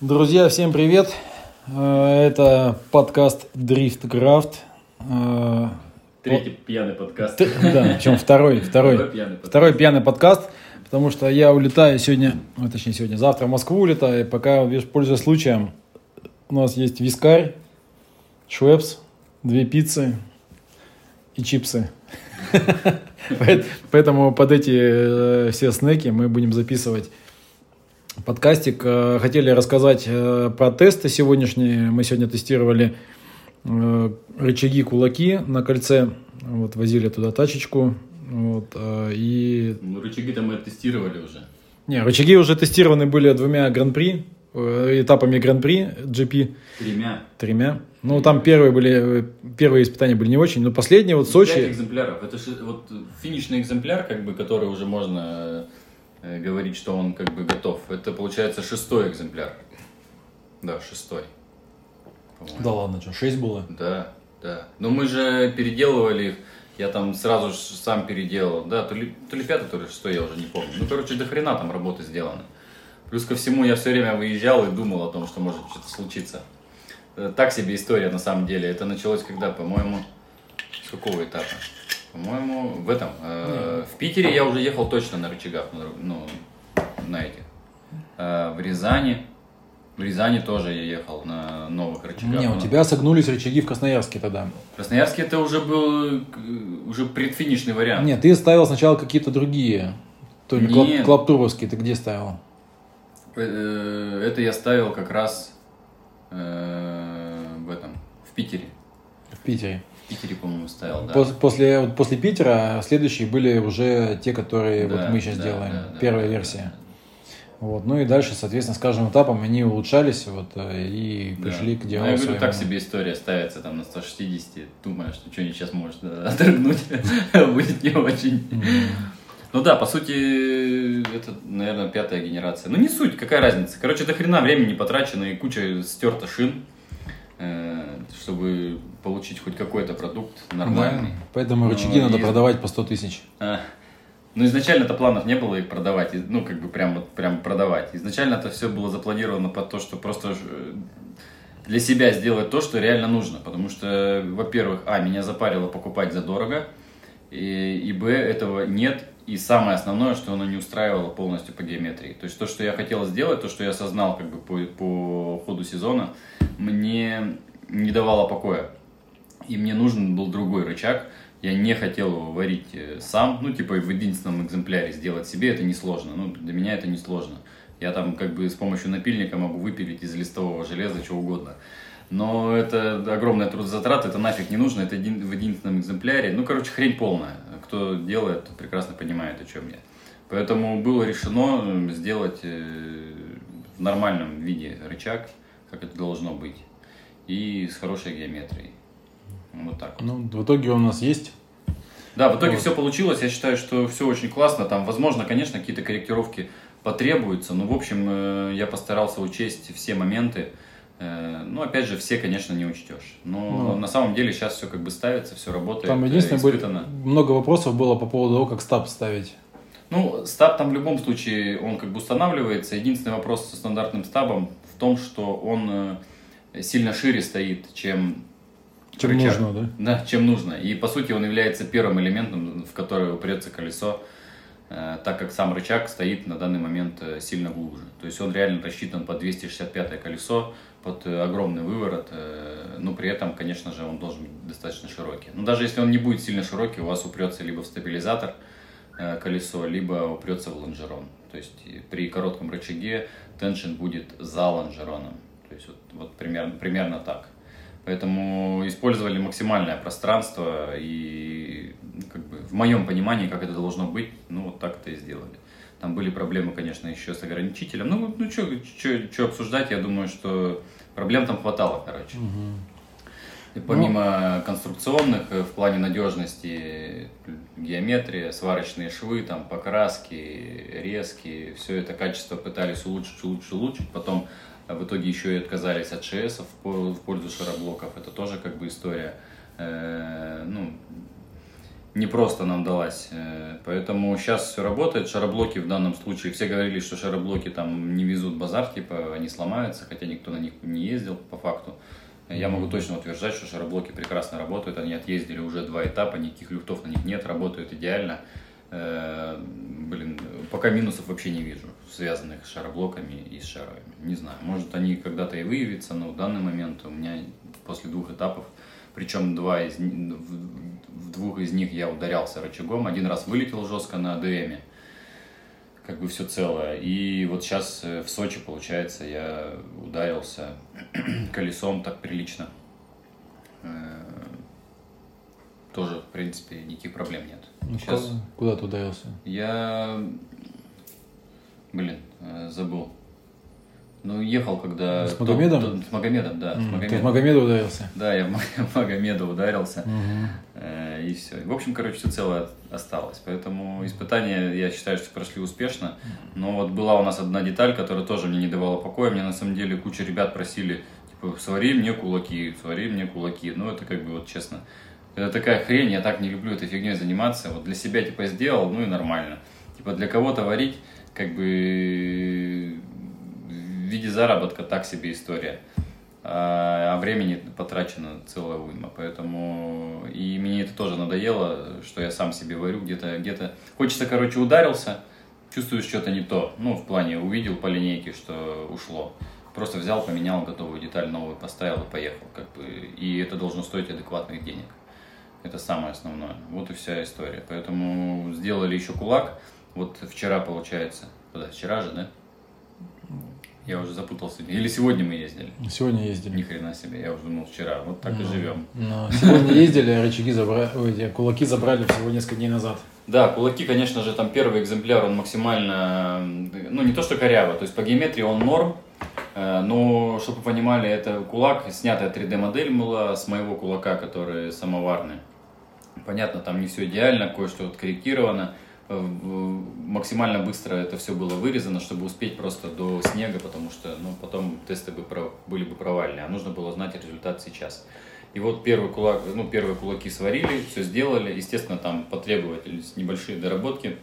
Друзья, всем привет! Это подкаст DriftCraft. Третий пьяный подкаст. Да, причем второй пьяный подкаст, потому что я улетаю завтра в Москву улетаю, пока, пользуясь случаем, у нас есть вискарь, швепс, 2 пиццы и чипсы. Поэтому под эти все снеки мы будем записывать подкастик. Хотели рассказать про тесты сегодняшние. Мы сегодня тестировали рычаги-кулаки на кольце. Вот, возили туда тачечку. Вот, и... Ну, рычаги-то мы тестировали уже. Не, рычаги уже тестированы были 2 гран-при, этапами гран-при GP. Тремя. Ну, там первые испытания были не очень, но последние вот в Сочи... 5 экземпляров. Это же вот финишный экземпляр, как бы, который уже можно... говорить, что он как бы готов. Это получается 6-й экземпляр. Да, 6-й. По-моему. Да ладно, что, 6 было? Да. Но мы же переделывали их. Я там сразу же сам переделал. Да, то ли 5-й, то ли 6-й, я уже не помню. Ну, короче, до хрена там работы сделано. Плюс ко всему, я все время выезжал и думал о том, что может что-то случиться. Так себе история на самом деле. Это началось когда, по-моему, с какого этапа? По-моему, в этом. В Питере я уже ехал точно на рычагах, на этих. В Рязани тоже я ехал на новых рычагах. Не, у тебя согнулись рычаги в Красноярске тогда. В Красноярске это уже был предфинишный вариант. Нет, ты ставил сначала какие-то другие. То ли клаптуровские, ты где ставил? Это я ставил как раз в Питере. В Питере, по-моему, ставил, да. После Питера следующие были уже те, которые мы сейчас делаем. Первая версия. Да. Вот. Ну и дальше, соответственно, с каждым этапом они улучшались и пришли к делу. Ну, я говорю, так себе история ставится там на 160, думаю, что что-нибудь сейчас может отрыгнуть, будет не очень. Ну да, по сути, это, наверное, 5-я генерация. Ну не суть, какая разница. Короче, до хрена времени потрачено и куча стерта шин, чтобы получить хоть какой-то продукт нормальный. Да, поэтому рычаги надо продавать по 100 тысяч. Ну, изначально-то планов не было их продавать, прям продавать. Изначально это все было запланировано под то, что просто для себя сделать то, что реально нужно. Потому что, во-первых, меня запарило покупать задорого, и б, этого нет. И самое основное, что оно не устраивало полностью по геометрии. То есть то, что я хотел сделать, то, что я осознал по ходу сезона, мне не давало покоя. И мне нужен был другой рычаг. Я не хотел его варить сам. В единственном экземпляре сделать себе это несложно. Для меня это несложно. Я там с помощью напильника могу выпилить из листового железа что угодно. Но это огромная трудозатрата, это нафиг не нужно, это в единственном экземпляре. Хрень полная. Кто делает, прекрасно понимает, о чем я. Поэтому было решено сделать в нормальном виде рычаг, как это должно быть, и с хорошей геометрией. Вот так. В итоге он у нас есть. Да, в итоге все получилось. Я считаю, что все очень классно. Там, возможно, конечно, какие-то корректировки потребуются. Но, в общем, я постарался учесть все моменты. Опять же, все, конечно, не учтешь. Но на самом деле сейчас все ставится, все работает. Там единственное, много вопросов было по поводу того, как стаб ставить. Стаб там в любом случае, он устанавливается. Единственный вопрос со стандартным стабом в том, что он сильно шире стоит, чем рычаг. Нужно, да? Да, чем нужно. И, по сути, он является первым элементом, в который упрется колесо, так как сам рычаг стоит на данный момент сильно глубже. То есть он реально рассчитан под 265-е колесо, под огромный выворот, но при этом, конечно же, он должен быть достаточно широкий. Но даже если он не будет сильно широкий, у вас упрется либо в стабилизатор колесо, либо упрется в лонжерон. То есть при коротком рычаге теншен будет за лонжероном. То есть примерно так. Поэтому использовали максимальное пространство и в моем понимании, как это должно быть, так это и сделали. Там были проблемы, конечно, еще с ограничителем. Что обсуждать, я думаю, что проблем там хватало, короче. Угу. И помимо конструкционных, в плане надежности, геометрия, сварочные швы, там покраски, резки, все это качество пытались улучшить. Потом в итоге еще и отказались от ШСов в пользу шароблоков. Это тоже история. не просто нам далась. Поэтому сейчас все работает. Шароблоки в данном случае, все говорили, что шароблоки там не везут базар, типа они сломаются, хотя никто на них не ездил по факту. Я могу точно утверждать, что шароблоки прекрасно работают, они отъездили уже 2 этапа, никаких люфтов на них нет, работают идеально. Блин, пока минусов вообще не вижу, связанных с шароблоками и с шаровыми. Не знаю, может они когда-то и выявятся, но в данный момент у меня после 2 этапов, причем в 2 из них я ударялся рычагом, 1 раз вылетел жестко на АДМе, как бы все целое. И вот сейчас в Сочи, получается, я ударился колесом так прилично. Тоже, в принципе, никаких проблем нет. Ну, сейчас... Куда ты ударился? Я... Блин, забыл. Ну, ехал когда... С Магомедом? С Магомедом, да. Ты в Магомеда ударился? Да, я в Магомеда ударился. И все. В общем, короче, все целое осталось. Поэтому испытания, я считаю, что прошли успешно. Но вот была у нас одна деталь, которая тоже мне не давала покоя. Мне, на самом деле, куча ребят просили, типа, свари мне кулаки, свари мне кулаки. Ну, это как бы, вот честно... Это такая хрень, я так не люблю этой фигней заниматься. Вот для себя типа сделал, ну и нормально. Типа для кого-то варить, как бы в виде заработка так себе история. А времени потрачено целая уйма. Поэтому и мне это тоже надоело, что я сам себе варю где-то. Хочется, короче, ударился, чувствуешь что-то не то. Ну, в плане увидел по линейке, что ушло. Просто взял, поменял готовую деталь, новую поставил и поехал. Как бы. И это должно стоить адекватных денег. Это самое основное. Вот и вся история. Поэтому сделали еще кулак. Вот вчера, получается. Да, вчера же, да? Я уже запутался. Или сегодня мы ездили? Сегодня ездили. Ни хрена себе. Я уже думал вчера. Вот так и живем. Но сегодня ездили, а рычаги забрали. Ой, кулаки забрали всего несколько дней назад. Да, кулаки, конечно же, там первый экземпляр, он максимально... Ну, не то, что коряво. То есть по геометрии он норм. Но, чтобы вы понимали, это кулак, снятая 3D-модель была с моего кулака, который самоварный. Понятно, там не все идеально, кое-что откорректировано. Максимально быстро это все было вырезано, чтобы успеть просто до снега, потому что ну, потом тесты были бы провальные, а нужно было знать результат сейчас. И вот первые кулаки сварили, все сделали. Естественно, там потребовались небольшие доработки.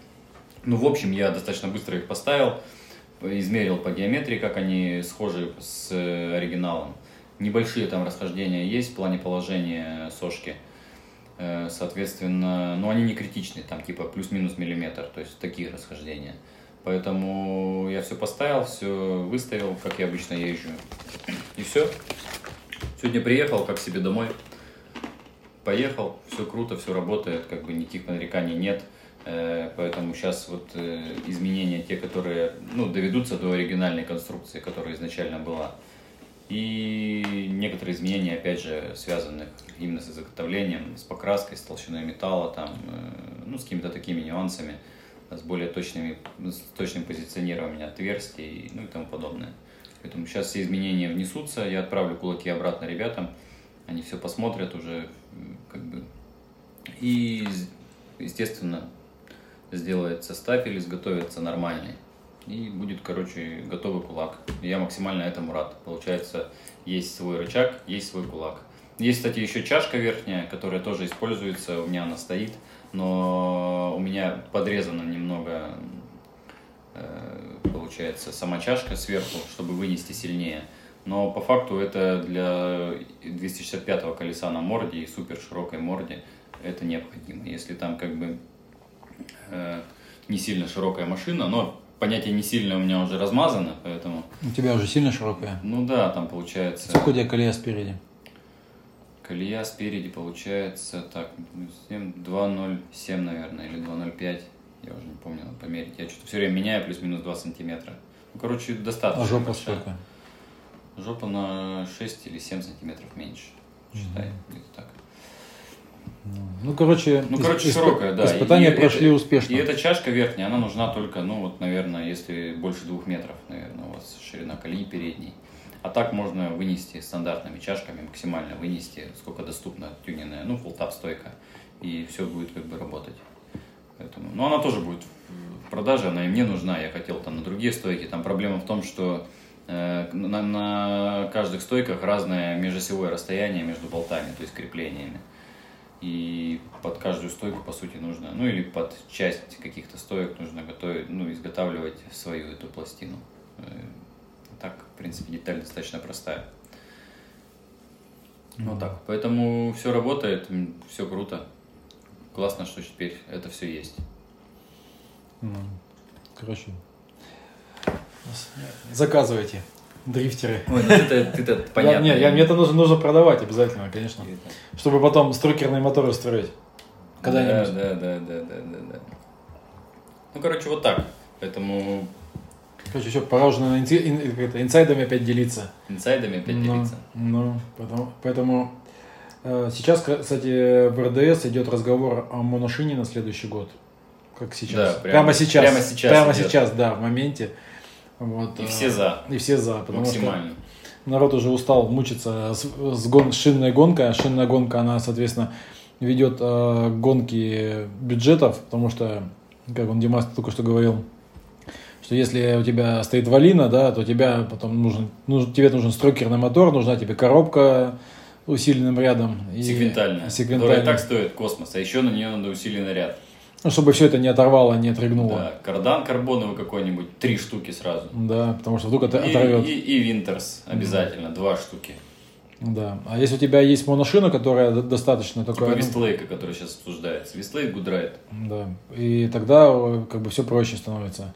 Ну, в общем, я достаточно быстро их поставил, измерил по геометрии, как они схожи с оригиналом. Небольшие там расхождения есть в плане положения сошки. Соответственно, но они не критичны, там типа плюс-минус миллиметр, то есть такие расхождения. Поэтому я все поставил, все выставил, как я обычно езжу. И все. Сегодня приехал, как себе домой. Поехал, все круто, все работает, как бы никаких нареканий нет. Поэтому сейчас вот изменения те, которые ну, доведутся до оригинальной конструкции, которая изначально была. И некоторые изменения, опять же, связанных именно с изготовлением, с покраской, с толщиной металла, там, ну, с какими-то такими нюансами, с более с точным позиционированием отверстий ну, и тому подобное. Поэтому сейчас все изменения внесутся, я отправлю кулаки обратно ребятам, они все посмотрят уже, как бы, и, естественно, сделает состав или изготовится нормальный. И будет, короче, готовый кулак. Я максимально этому рад. Получается, есть свой рычаг, есть свой кулак. Есть, кстати, еще чашка верхняя, которая тоже используется. У меня она стоит, но у меня подрезана немного, получается, сама чашка сверху, чтобы вынести сильнее. Но по факту это для 265-го колеса на морде и супер широкой морде это необходимо. Если там как бы не сильно широкая машина, но... Понятие не сильно у меня уже размазано, поэтому... У тебя уже сильно широкая? Ну да, там получается... Сколько у тебя колея спереди? Колея спереди получается, так, 2,07, наверное, или 2,05. Я уже не помню, надо померить. Я что-то все время меняю, плюс-минус 2 сантиметра. Ну, короче, достаточно. А жопа большая. Сколько? Жопа на 6 или 7 сантиметров меньше. Считай, где-то так. Ну, короче, широкая, да. Испытания прошли успешно. И эта чашка верхняя, она нужна только, ну, вот, наверное, если больше 2 метров, наверное, у вас ширина колеи передней. А так можно вынести стандартными чашками, максимально вынести, сколько доступно, тюненная, ну, фулл-тап стойка. И все будет как бы работать. Поэтому, ну, она тоже будет в продаже, она и мне нужна. Я хотел там на другие стойки. Там проблема в том, что на каждых стойках разное межосевое расстояние между болтами, то есть креплениями. и под каждую стойку, по сути, нужно, ну или под часть каких-то стоек нужно готовить, ну, изготавливать свою эту пластину. Так, в принципе, деталь достаточно простая. Вот так. Поэтому все работает, все круто. Классно, что теперь это все есть. Короче, заказывайте, дрифтеры. Ой, ну ты-то понятно. Нет, мне это нужно продавать обязательно, конечно. Чтобы потом строкерные моторы строить. Когда-нибудь. Да. Ну, короче, вот так. Поэтому... Короче, все, пора уже инсайдами опять делиться. Ну, поэтому сейчас, кстати, в РДС идет разговор о моношине на следующий год. Как сейчас. Да, прямо сейчас, да, в моменте. Вот, и все за. Потому максимально. Что народ уже устал мучиться с шинной гонкой. А шинная гонка, она, соответственно, ведет гонки бюджетов, потому что, как он Димас только что говорил, что если у тебя стоит Валина, да, то тебя потом тебе нужен строкерный мотор, нужна тебе коробка усиленным рядом. Секвентальная. Которая так стоит космос, а еще на нее надо усиленный ряд. Ну, чтобы все это не оторвало, не отрыгнуло. Да, кардан карбоновый какой-нибудь, 3 штуки сразу. Да, потому что вдруг оторвет. И винтерс обязательно, 2 штуки. Да, а если у тебя есть моношина, которая достаточно такая... Типа Westlake, который сейчас обсуждается. Westlake, Гудрайт. Да, и тогда как бы все проще становится.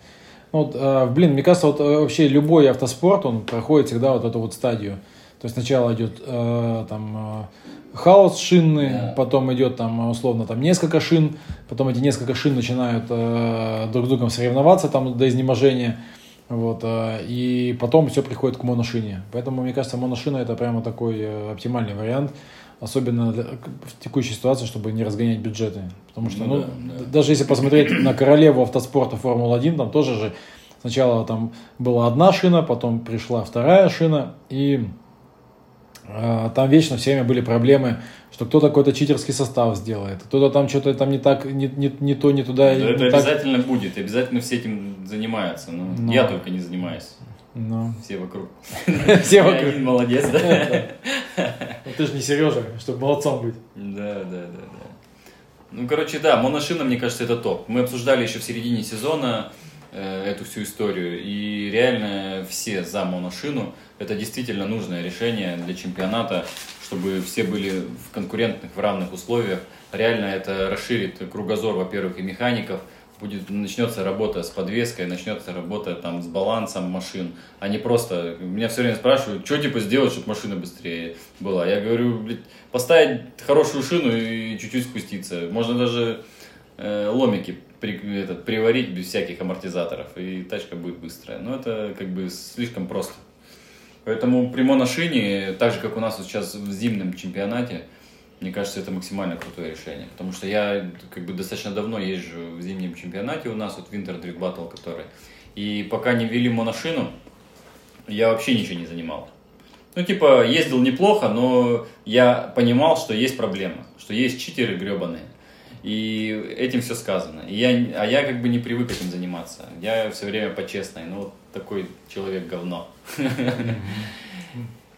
Вот, блин, мне кажется, вот вообще любой автоспорт, он проходит всегда вот эту вот стадию. То есть сначала идет там хаос шинный, yeah. Потом идет там условно там несколько шин, потом эти несколько шин начинают друг с другом соревноваться там до изнеможения, вот, и потом все приходит к моношине. Поэтому мне кажется, моношина это прямо такой оптимальный вариант, особенно в текущей ситуации, чтобы не разгонять бюджеты, потому что даже если посмотреть на королеву автоспорта Формулы-1, там тоже же сначала там была одна шина, потом пришла вторая шина и там вечно все время были проблемы, что кто-то какой-то читерский состав сделает, кто-то там что-то там не так, не то, не туда. Это обязательно так... будет, обязательно все этим занимаются. Но я только не занимаюсь. Все вокруг. Все вокруг. Молодец, да? Ты же не Сережа, чтобы молодцом быть. Да. Ну, короче, да, моношина, мне кажется, это топ. Мы обсуждали еще в середине сезона эту всю историю, и реально все за моношину. Это действительно нужное решение для чемпионата, чтобы все были в конкурентных, в равных условиях. Реально это расширит кругозор, во-первых, и механиков. Начнется работа с подвеской, начнется работа там, с балансом машин. А не просто... Меня все время спрашивают, что типа сделать, чтобы машина быстрее была. Я говорю, блядь, поставить хорошую шину и чуть-чуть спуститься. Можно даже ломики приварить без всяких амортизаторов, и тачка будет быстрая. Но это как бы слишком просто. Поэтому при моношине, так же, как у нас вот сейчас в зимнем чемпионате, мне кажется, это максимально крутое решение. Потому что я как бы достаточно давно езжу в зимнем чемпионате, у нас вот Winter Drag Battle, который. И пока не ввели моношину, я вообще ничего не занимал. Ну, типа, ездил неплохо, но я понимал, что есть проблема, что есть читеры гребаные. И этим все сказано. А я как бы не привык этим заниматься. Я все время по-честному. Ну, вот такой человек говно.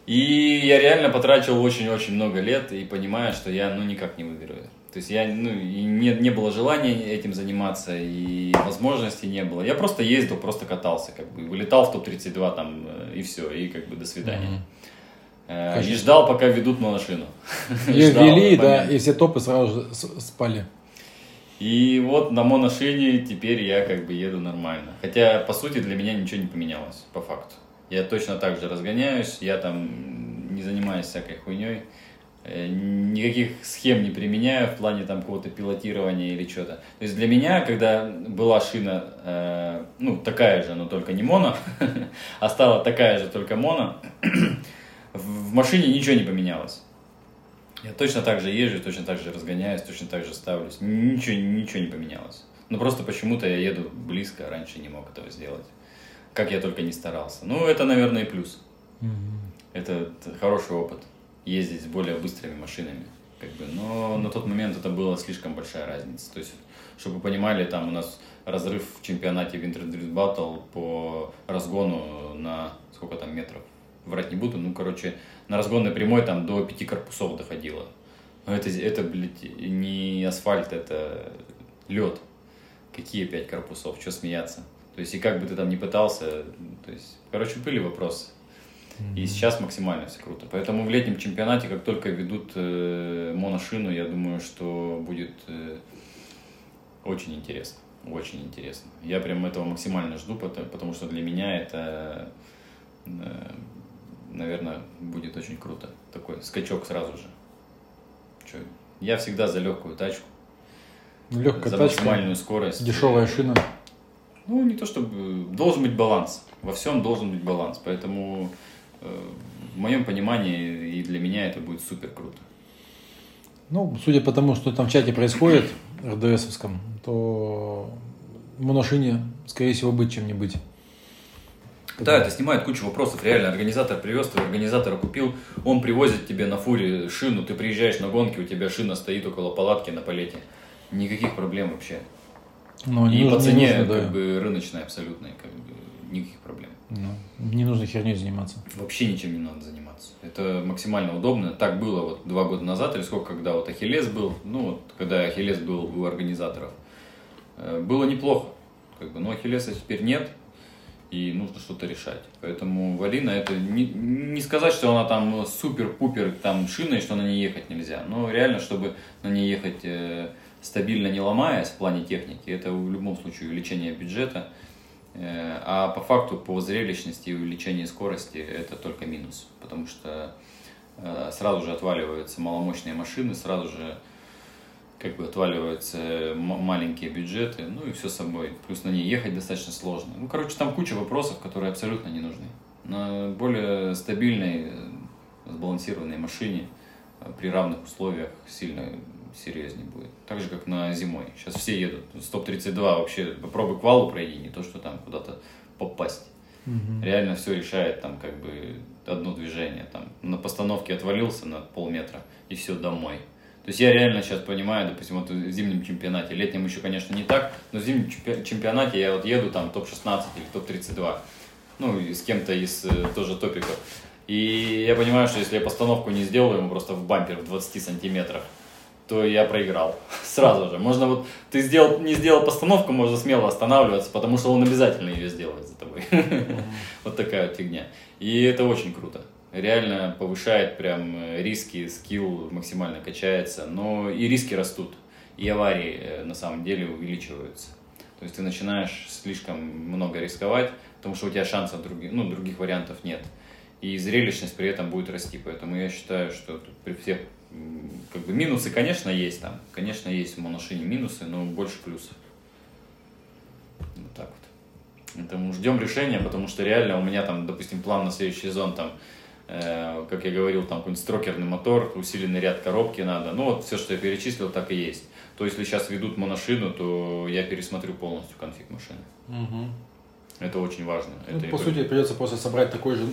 И я реально потратил очень-очень много лет и понимаю, что я никак не выиграю. То есть не было желания этим заниматься, и возможности не было. Я просто ездил, просто катался, как бы вылетал в топ-32 там, и все, и как бы до свидания. Конечно. И ждал, пока ведут моношину. Ее ввели, да, и все топы сразу же спали. И вот на моношине теперь я как бы еду нормально. Хотя, по сути, для меня ничего не поменялось, по факту. Я точно так же разгоняюсь, я там не занимаюсь всякой хуйней. Никаких схем не применяю в плане там какого-то пилотирования или что-то. То есть для меня, когда была шина, такая же, но только не моно, а стала такая же, только моно, в машине ничего не поменялось. Я точно так же езжу, точно так же разгоняюсь, точно так же ставлюсь. Ничего не поменялось. Но просто почему-то я еду близко, раньше не мог этого сделать. Как я только не старался. Ну, это, наверное, и плюс. Это хороший опыт. Ездить с более быстрыми машинами. Как бы. Но на тот момент это была слишком большая разница. То есть, чтобы вы понимали, там у нас разрыв в чемпионате Winter Drift Battle по разгону на сколько там метров? Врать не буду, на разгонной прямой там до 5 корпусов доходило. Но это блядь, не асфальт, это лед. Какие 5 корпусов? Че смеяться? То есть, и как бы ты там ни пытался, то есть, короче, были вопросы. И сейчас максимально все круто. Поэтому в летнем чемпионате, как только ведут моношину, я думаю, что будет очень интересно. Очень интересно. Я прям этого максимально жду, потому что для меня это, наверное, будет очень круто. Такой скачок сразу же. Че? Я всегда за легкую тачку. Легкая за максимальную тачка, скорость. Дешевая шина. Ну, не то чтобы... Должен быть баланс. Во всем должен быть баланс. Поэтому в моем понимании и для меня это будет супер круто. Ну, судя по тому, что там в чате происходит, РДСовском, то моношине, скорее всего, быть чем не быть. Да, это снимает кучу вопросов. Реально, организатор привез, ты организатора купил, он привозит тебе на фуре шину, ты приезжаешь на гонки, у тебя шина стоит около палатки на палете. Никаких проблем вообще. Но и по цене нужно, как бы рыночная абсолютная, как бы, никаких проблем. Не нужно херней заниматься. Вообще ничем не надо заниматься. Это максимально удобно. Так было вот 2 года назад, или сколько, когда вот Ахиллес был, ну вот когда Ахиллес был у организаторов, было неплохо. Как бы, но Ахиллеса теперь нет, и нужно что-то решать. Поэтому Валина, это не сказать, что она там супер-пупер там шина, и что на ней ехать нельзя. Но реально, чтобы на ней ехать... стабильно не ломаясь в плане техники, это в любом случае увеличение бюджета, а по факту по зрелищности и увеличению скорости это только минус, потому что сразу же отваливаются маломощные машины, сразу же как бы отваливаются маленькие бюджеты, ну и все с собой, плюс на ней ехать достаточно сложно. Ну, короче, там куча вопросов, которые абсолютно не нужны. На более стабильной, сбалансированной машине при равных условиях сильно серьезнее будет. Так же, как на зимой. Сейчас все едут. Стоп-32 вообще попробуй к валу пройди, не то, что там куда-то попасть. Угу. Реально все решает там как бы одно движение. Там на постановке отвалился на полметра и все, домой. То есть я реально сейчас понимаю, допустим, вот в зимнем чемпионате, летнем еще, конечно, не так, но в зимнем чемпионате я вот еду там топ-16 или топ-32. Ну, и с кем-то из тоже топиков. И я понимаю, что если я постановку не сделаю, ему просто в бампер в 20 сантиметрах, то я проиграл сразу же. Можно вот, ты сделал, не сделал постановку, можно смело останавливаться, потому что он обязательно ее сделает за тобой. Вот такая вот фигня. И это очень круто. Реально повышает прям риски, скилл максимально качается, но и риски растут, и аварии на самом деле увеличиваются. То есть ты начинаешь слишком много рисковать, потому что у тебя шансов других вариантов нет. И зрелищность при этом будет расти. Поэтому я считаю, что при всех как бы минусы, конечно, есть там. Конечно, есть в моношине минусы, но больше плюсов. Вот так вот. Поэтому ждем решения, потому что реально у меня там, допустим, план на следующий сезон, там, как я говорил, там какой-нибудь строкерный мотор, усиленный ряд коробки надо. Ну вот все, что я перечислил, так и есть. То если сейчас ведут моношину, то я пересмотрю полностью конфиг машины. Угу. Это очень важно. Ну, это по сути, придется просто собрать такой же...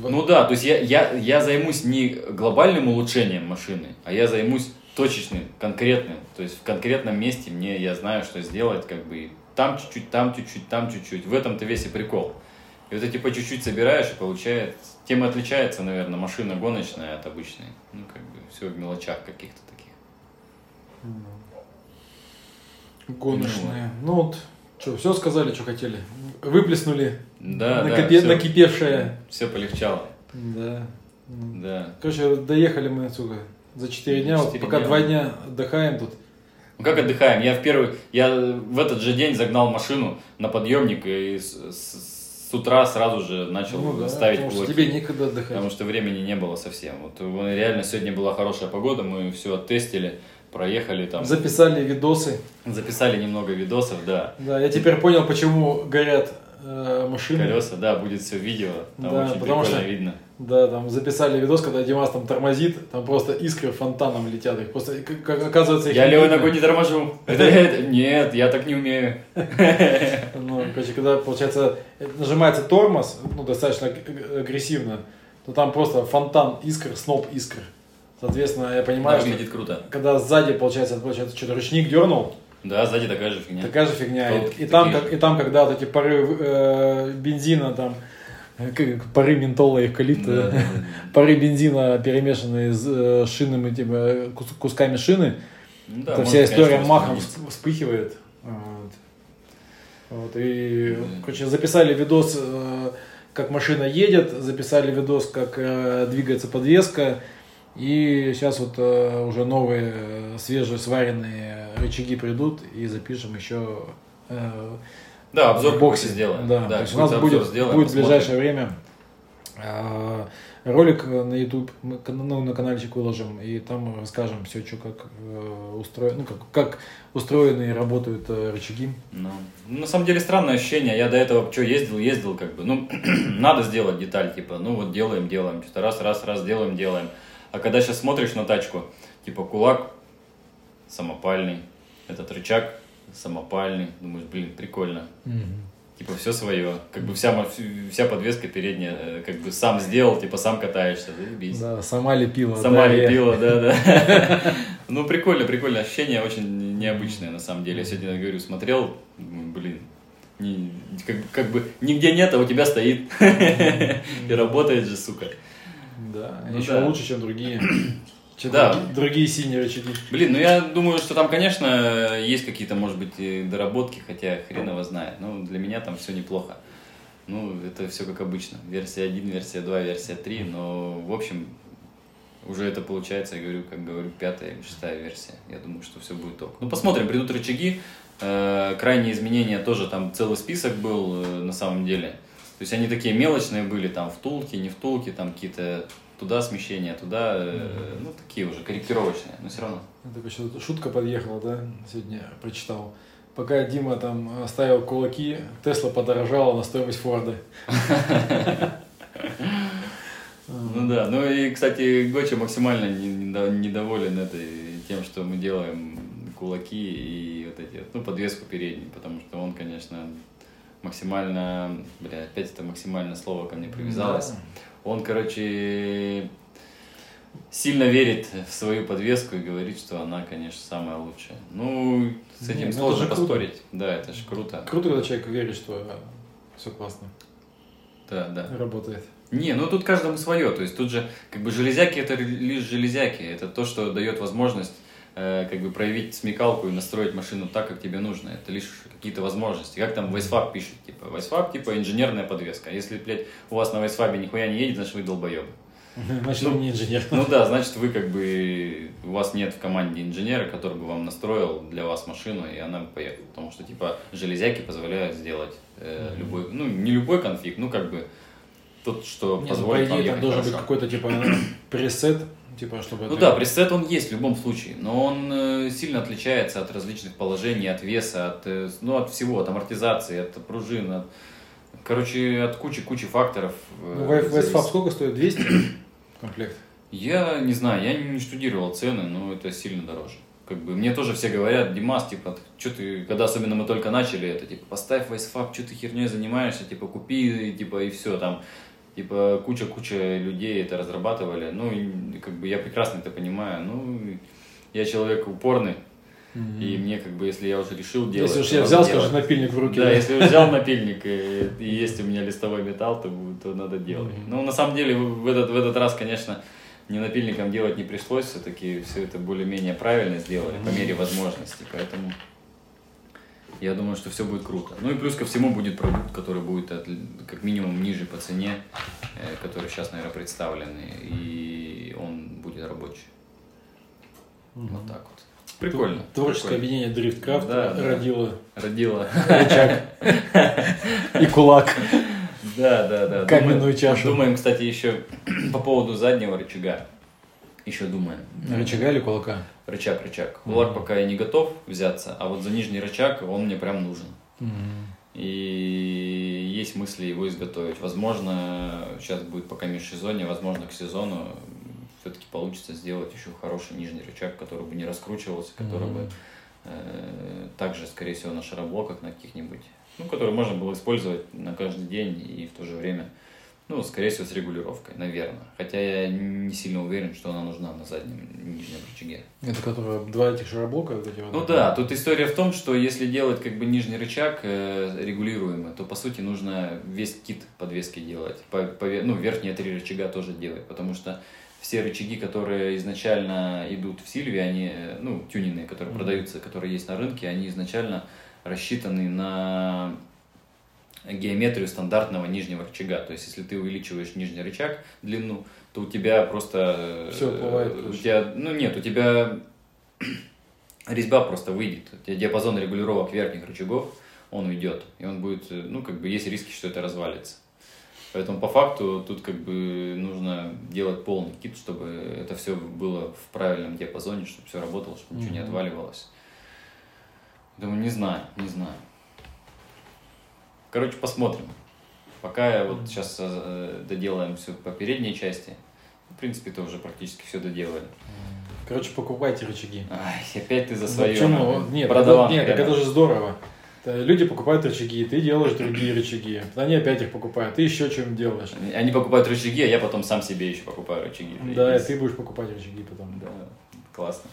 Ну да, то есть я займусь не глобальным улучшением машины, а я займусь точечным, конкретным. То есть в конкретном месте я знаю, что сделать, как бы там чуть-чуть, там чуть-чуть, там чуть-чуть. В этом-то весь и прикол. И вот эти по чуть-чуть собираешь, и получается... Тем и отличается, наверное, машина гоночная от обычной. Ну, как бы все в мелочах каких-то таких. Гоночная. Ну вот... Что, все сказали, что хотели? Выплеснули? Да, накипевшее. Все полегчало. Да. Да. Короче, доехали мы отсюда за 4 дня. 4 вот пока дня. 2 дня отдыхаем тут. Ну как отдыхаем? Я в этот же день загнал машину на подъемник и с утра сразу же начал ставить кулаки. Потому что тебе некогда отдыхать. Потому что времени не было совсем. Вот реально сегодня была хорошая погода, мы все оттестили. Проехали там. Записали видосы. Записали немного видосов, да. Да, я теперь понял, почему горят машины. Колеса, да, будет все видео. Там да, очень прикольно что, видно. Да, там записали видос, когда Димас там тормозит, там просто искры фонтаном летят. Их просто, как оказывается... Я левой ногой не торможу. Нет, я так не умею. Ну, короче, когда, получается, нажимается тормоз, ну, достаточно агрессивно, то там просто фонтан искр, сноп искр. Соответственно, я понимаю, да, что круто. Когда сзади, получается, что-то ручник дернул. Да, сзади такая же фигня. Такая же фигня. И там, когда вот эти пары бензина там Пары ментола и эвкалипта, пары бензина, перемешанные с шинами, типа, кусками шины. Ну, да, это вся история махом вспыхивает. Вот. И, короче, записали видос, как машина едет, записали видос, как двигается подвеска. И сейчас вот уже новые, свежие, сваренные рычаги придут, и запишем еще... Да, обзор боксе сделаем. Да, да, у нас будет в ближайшее время ролик на YouTube, мы на каналчик выложим, и там расскажем все, что как устроено, ну, как устроены и работают рычаги. Ну, на самом деле странное ощущение. Я до этого что ездил, как бы. Ну, надо сделать деталь, типа, ну вот делаем, что-то раз, делаем. А когда сейчас смотришь на тачку, типа кулак самопальный, этот рычаг самопальный, думаешь, блин, прикольно. Mm-hmm. Типа все свое, как бы вся подвеска передняя, как бы сам сделал, типа сам катаешься, заебись. Да, сама лепила, да. Ну, прикольно, ощущение очень необычное, на самом деле. Я сегодня, говорю, смотрел, блин, как бы нигде нет, а у тебя стоит и работает же, сука. Да, еще лучше, чем другие. Да. Другие синие рычаги. Блин, ну я думаю, что там, конечно, есть какие-то, может быть, доработки, хотя хрен его знает. Но для меня там все неплохо. Ну, это все как обычно. Версия 1, версия 2, версия 3. Но, в общем, уже это получается, я говорю, как говорю, 5-я или 6-я версия. Я думаю, что все будет ок. Ну, посмотрим, придут рычаги. Крайние изменения тоже там целый список был на самом деле. То есть они такие мелочные были, там втулки, не втулки, там какие-то... Туда смещение, туда, ну, такие уже, корректировочные, но все равно. Это почему-то шутка подъехала, да, сегодня прочитал. Пока Дима там ставил кулаки, Тесла подорожала на стоимость Форда. Ну да, ну и, кстати, Гоча максимально недоволен тем, что мы делаем кулаки и вот эти, ну, подвеску переднюю, потому что он, конечно, максимально, бля, опять это максимально слово ко мне привязалось. Он, короче, сильно верит в свою подвеску и говорит, что она, конечно, самая лучшая. Ну, с этим сложно поспорить. Круто. Да, это же круто. Круто, когда человек верит, что все классно. Да. Работает. Не, ну тут каждому свое. То есть тут же, как бы, железяки — это лишь железяки. Это то, что дает возможность, как бы, проявить смекалку и настроить машину так, как тебе нужно. Это лишь какие-то возможности. Как там ViceFab пишет, типа, ViceFab, типа, инженерная подвеска. Если, блядь, у вас на ViceFab нихуя не едет, значит, вы долбоебы. Значит, вы не инженер. Ну да, значит, вы, как бы, у вас нет в команде инженера, который бы вам настроил для вас машину, и она бы поехала. Потому что, типа, железяки позволяют сделать любой, ну, не любой конфиг, ну, как бы, тот, что позволит вам ехать хорошо. Там должен быть какой-то, типа, пресет. Типа, чтобы ну это... да, пресет он есть в любом случае, но он сильно отличается от различных положений, от веса, от всего, от амортизации, от пружин, короче, от кучи факторов. Ну, ViceFab сколько стоит? 200 комплект? Я не знаю, я не штудировал цены, но это сильно дороже. Как бы, мне тоже все говорят, Димас, типа, что ты, когда особенно мы только начали это, типа, поставь ViceFab, что ты херней занимаешься, типа, купи, типа, и все там. Типа куча людей это разрабатывали, ну, и, как бы, я прекрасно это понимаю, ну, я человек упорный, и мне, как бы, если я уже решил делать... Если уж я взял, скажи, напильник в руки. Да, если взял напильник и есть у меня листовой металл, то надо делать. Ну, на самом деле, в этот раз, конечно, не напильником делать не пришлось, все-таки все это более-менее правильно сделали, по мере возможности, поэтому... Я думаю, что все будет круто. Ну и плюс ко всему будет продукт, который будет как минимум ниже по цене, который сейчас, наверное, представлен, и он будет рабочий. Вот так вот. Прикольно. Творческое объединение DriftCraft родило рычаг и кулак. Да. Каменную чашу. Думаем, кстати, еще по поводу заднего рычага. Еще думаем. Рычага или кулака? Рычаг. Кулак пока я не готов взяться, а вот за нижний рычаг он мне прям нужен. И есть мысли его изготовить. Возможно, сейчас будет пока межсезонье, возможно, к сезону все-таки получится сделать еще хороший нижний рычаг, который бы не раскручивался, который бы также, скорее всего, на шароблоках на каких-нибудь, ну, который можно было использовать на каждый день и в то же время Ну, скорее всего, с регулировкой, наверное. Хотя я не сильно уверен, что она нужна на заднем нижнем рычаге. Это которая два этих шароблока? Ну да, тут история в том, что если делать как бы нижний рычаг регулируемый, то по сути нужно весь кит подвески делать. Ну, верхние три рычага тоже делать, потому что все рычаги, которые изначально идут в Сильви, они, ну, тюнинные, которые продаются, которые есть на рынке, они изначально рассчитаны на геометрию стандартного нижнего рычага. То есть, если ты увеличиваешь нижний рычаг, длину, то у тебя просто... Все уплывает. Ну нет, у тебя резьба просто выйдет. У тебя диапазон регулировок верхних рычагов, он уйдет. И он будет, ну, как бы, есть риски, что это развалится. Поэтому, по факту, тут как бы нужно делать полный кит, чтобы это все было в правильном диапазоне, чтобы все работало, чтобы ничего не отваливалось. Думаю, не знаю. Короче, посмотрим. Пока я вот сейчас доделаем все по передней части. В принципе, это уже практически все доделали. Короче, покупайте рычаги. Ай, опять ты за свое. Почему? Нет, так это же здорово. Люди покупают рычаги, ты делаешь другие рычаги. Они опять их покупают, ты еще чем делаешь. Они покупают рычаги, а я потом сам себе еще покупаю рычаги. Да, и ты будешь покупать рычаги потом. Да. Классно.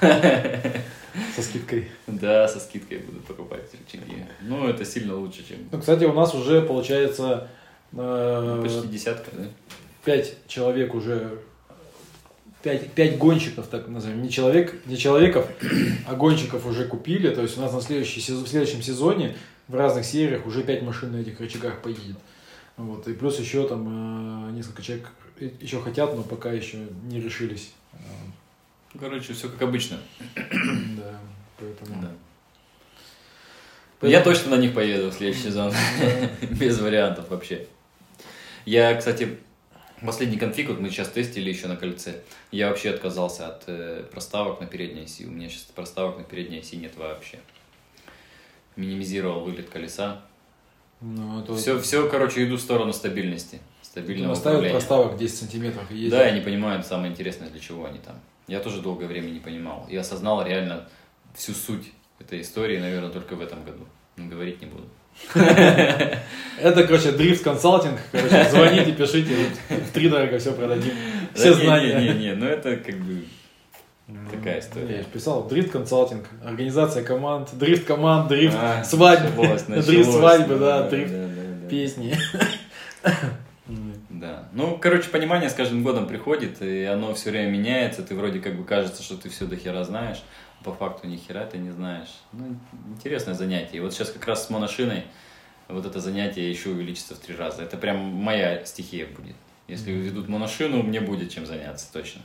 Со скидкой. Да, со скидкой буду покупать рычаги. Ну, это сильно лучше, чем... Ну, кстати, у нас уже получается... Почти десятка, да? 5 человек уже... 5 гонщиков, так назовем. Не человеков, а гонщиков уже купили. То есть у нас на следующем сезоне в разных сериях уже 5 машин на этих рычагах поедет. Вот. И плюс еще там несколько человек еще хотят, но пока еще не решились. Короче, все как обычно. Да, поэтому... Да. Я точно на них поеду в следующий сезон. Без вариантов вообще. Я, кстати, последний конфиг, вот мы сейчас тестили еще на кольце, я вообще отказался от проставок на передней оси. У меня сейчас проставок на передней оси нет вообще. Минимизировал вылет колеса. Ну, это... Все, короче, иду в сторону стабильности. Стабильного управления. Проставок 10 сантиметров и ездят. Да, я не понимаю, самое интересное, для чего они там. Я тоже долгое время не понимал. Я осознал реально всю суть этой истории, наверное, только в этом году. Но говорить не буду. Это, короче, дрифт-консалтинг. Короче, звоните, пишите, втридорога все продадим. Все знания. Не, ну это как бы такая история. Я писал дрифт-консалтинг, организация команд, дрифт-команд, дрифт-свадьбы, дрифт-свадьбы, да, дрифт-песни. Да. Ну, короче, понимание с каждым годом приходит, и оно все время меняется. Ты вроде как бы кажется, что ты все до хера знаешь, а по факту ни хера ты не знаешь. Ну, интересное занятие. И вот сейчас как раз с моношиной вот это занятие еще увеличится в 3 раза. Это прям моя стихия будет. Если ведут моношину, мне будет чем заняться, точно.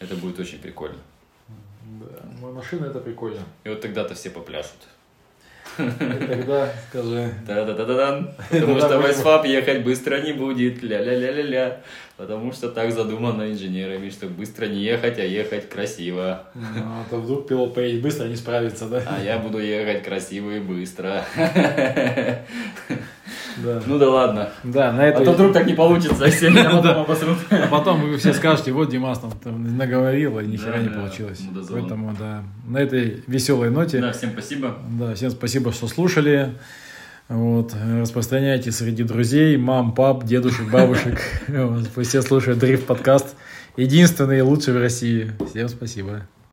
Это будет очень прикольно. Да, моношина это прикольно. И вот тогда-то все попляшут. Тогда скажи. Та-да-да-да-дан. Потому что ViceFab ехать быстро не будет. Ля-ля-ля-ля-ля. Потому что так задумано инженерами, что быстро не ехать, а ехать красиво. А то вдруг пилот поедет быстро, не справится, да? А я буду ехать красиво и быстро. Да. Ну да ладно. Да, на это... А то вдруг так не получится, все меня потом обосрут. А потом вы все скажете, вот Димас там наговорил, и ни хера не получилось. Поэтому да, на этой веселой ноте. Да, всем спасибо. Да, всем спасибо, что слушали. Вот, распространяйте среди друзей, мам, пап, дедушек, бабушек. Пусть все слушают Дрифт подкаст. Единственный и лучший в России. Всем спасибо.